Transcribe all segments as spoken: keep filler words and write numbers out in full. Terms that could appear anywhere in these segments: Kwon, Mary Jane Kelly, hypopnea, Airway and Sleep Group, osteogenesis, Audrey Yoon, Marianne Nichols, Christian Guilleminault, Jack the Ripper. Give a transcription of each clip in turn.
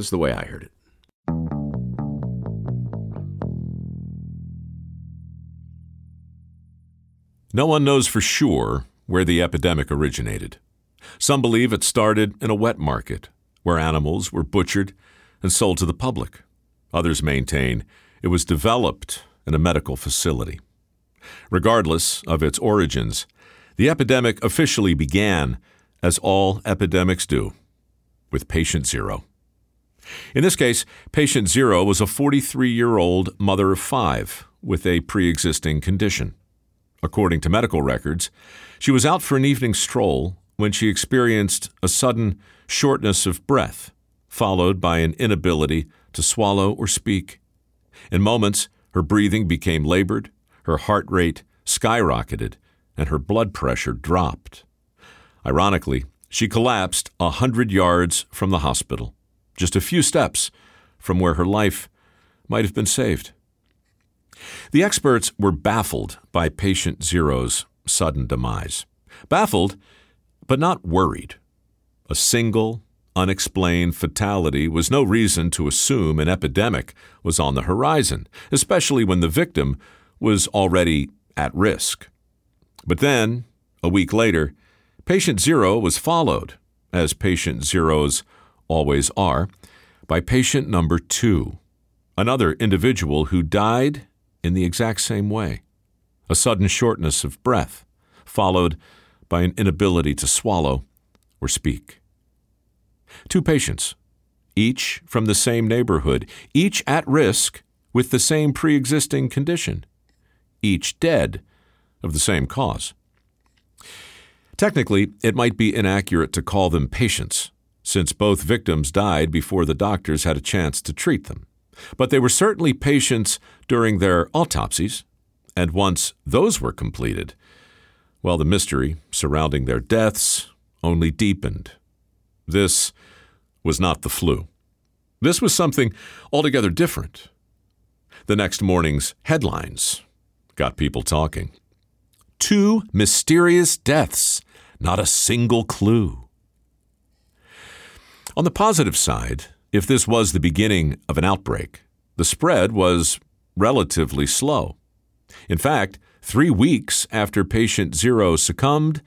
This is the way I heard it. No one knows for sure where the epidemic originated. Some believe it started in a wet market, where animals were butchered and sold to the public. Others maintain it was developed in a medical facility. Regardless of its origins, the epidemic officially began, as all epidemics do, with patient zero. In this case, patient zero was a forty-three-year-old mother of five with a pre-existing condition. According to medical records, she was out for an evening stroll when she experienced a sudden shortness of breath, followed by an inability to swallow or speak. In moments, her breathing became labored, her heart rate skyrocketed, and her blood pressure dropped. Ironically, she collapsed a hundred yards from the hospital, just a few steps from where her life might have been saved. The experts were baffled by patient zero's sudden demise. Baffled, but not worried. A single, unexplained fatality was no reason to assume an epidemic was on the horizon, especially when the victim was already at risk. But then, a week later, patient zero was followed, as patient zeros always are, by patient number two, another individual who died in the exact same way, a sudden shortness of breath, followed by an inability to swallow or speak. Two patients, each from the same neighborhood, each at risk with the same pre-existing condition, each dead of the same cause. Technically, it might be inaccurate to call them patients, since both victims died before the doctors had a chance to treat them. But they were certainly patients during their autopsies, and once those were completed, well, the mystery surrounding their deaths only deepened. This was not the flu. This was something altogether different. The next morning's headlines got people talking. Two mysterious deaths, not a single clue. On the positive side, if this was the beginning of an outbreak, the spread was relatively slow. In fact, three weeks after patient zero succumbed,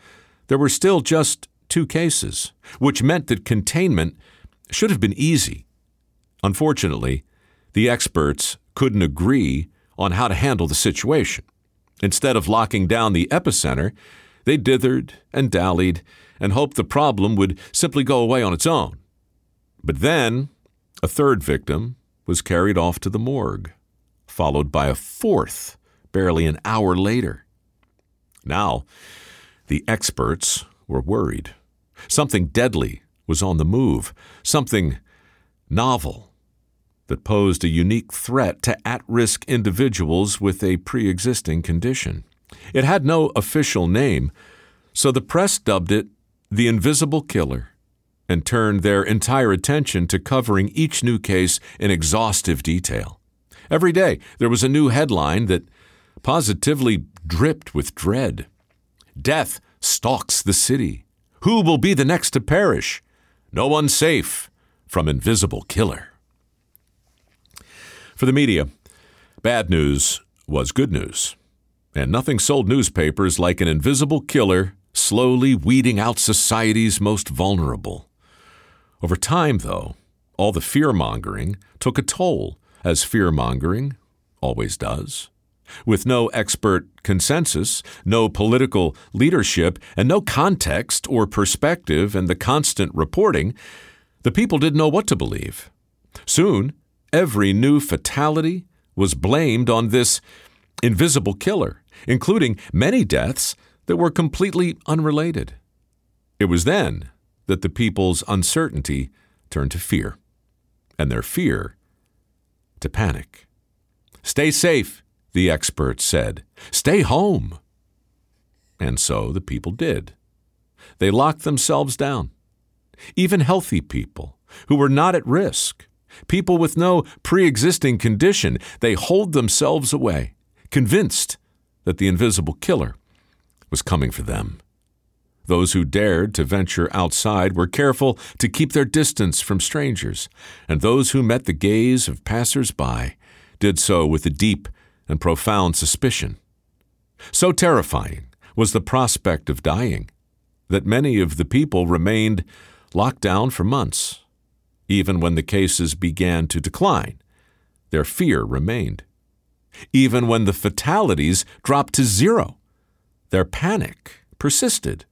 there were still just two cases, which meant that containment should have been easy. Unfortunately, the experts couldn't agree on how to handle the situation. Instead of locking down the epicenter, they dithered and dallied and hoped the problem would simply go away on its own. But then, a third victim was carried off to the morgue, followed by a fourth barely an hour later. Now, the experts were worried. Something deadly was on the move, something novel that posed a unique threat to at-risk individuals with a pre-existing condition. It had no official name, so the press dubbed it the Invisible Killer, and turned their entire attention to covering each new case in exhaustive detail. Every day, there was a new headline that positively dripped with dread. Death stalks the city. Who will be the next to perish? No one safe from invisible killer. For the media, bad news was good news, and nothing sold newspapers like an invisible killer slowly weeding out society's most vulnerable. Over time, though, all the fear-mongering took a toll, as fear-mongering always does. With no expert consensus, no political leadership, and no context or perspective and the constant reporting, the people didn't know what to believe. Soon, every new fatality was blamed on this invisible killer, including many deaths that were completely unrelated. It was then that the people's uncertainty turned to fear, and their fear to panic. Stay safe, the experts said. Stay home. And so the people did. They locked themselves down. Even healthy people who were not at risk, people with no pre-existing condition, they holed themselves away, convinced that the invisible killer was coming for them. Those who dared to venture outside were careful to keep their distance from strangers, and those who met the gaze of passers-by did so with a deep and profound suspicion. So terrifying was the prospect of dying that many of the people remained locked down for months. Even when the cases began to decline, their fear remained. Even when the fatalities dropped to zero, their panic persisted.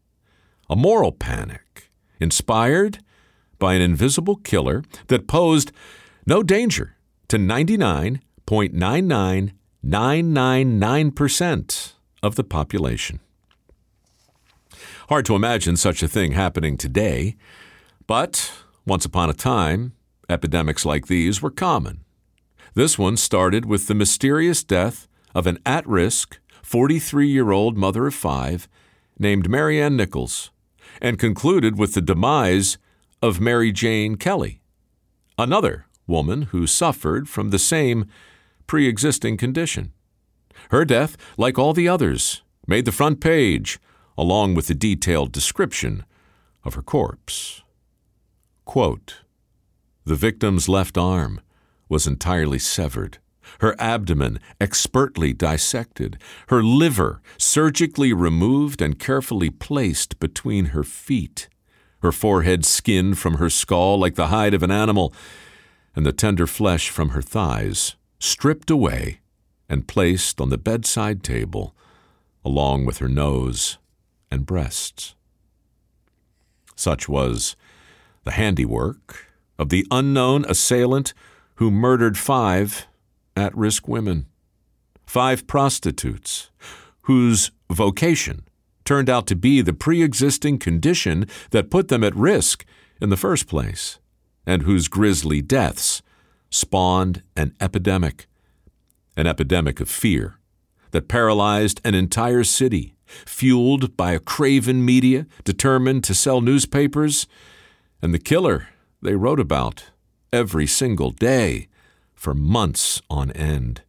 A moral panic inspired by an invisible killer that posed no danger to ninety-nine point nine nine nine nine nine percent of the population. Hard to imagine such a thing happening today, but once upon a time, epidemics like these were common. This one started with the mysterious death of an at-risk forty-three-year-old mother of five named Marianne Nichols, and concluded with the demise of Mary Jane Kelly, another woman who suffered from the same pre-existing condition. Her death, like all the others, made the front page, along with a detailed description of her corpse. Quote, "The victim's left arm was entirely severed, her abdomen expertly dissected, her liver surgically removed and carefully placed between her feet, her forehead skinned from her skull like the hide of an animal, and the tender flesh from her thighs stripped away and placed on the bedside table, along with her nose and breasts." Such was the handiwork of the unknown assailant who murdered five at-risk women, five prostitutes, whose vocation turned out to be the pre-existing condition that put them at risk in the first place, and whose grisly deaths spawned an epidemic, an epidemic of fear that paralyzed an entire city, fueled by a craven media determined to sell newspapers, and the killer they wrote about every single day for months on end.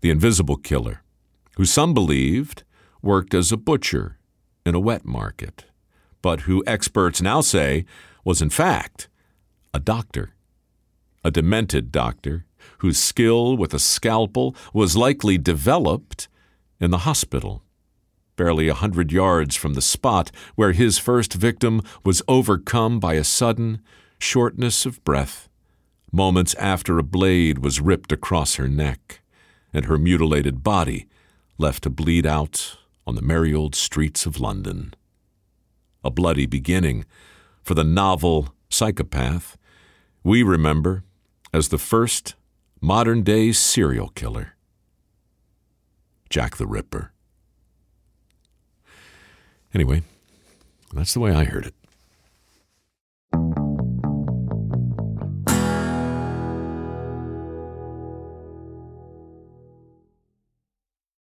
The invisible killer, who some believed worked as a butcher in a wet market, but who experts now say was in fact a doctor, a demented doctor whose skill with a scalpel was likely developed in the hospital, barely a hundred yards from the spot where his first victim was overcome by a sudden shortness of breath, moments after a blade was ripped across her neck and her mutilated body left to bleed out on the merry old streets of London. A bloody beginning for the novel psychopath we remember as the first modern-day serial killer, Jack the Ripper. Anyway, that's the way I heard it.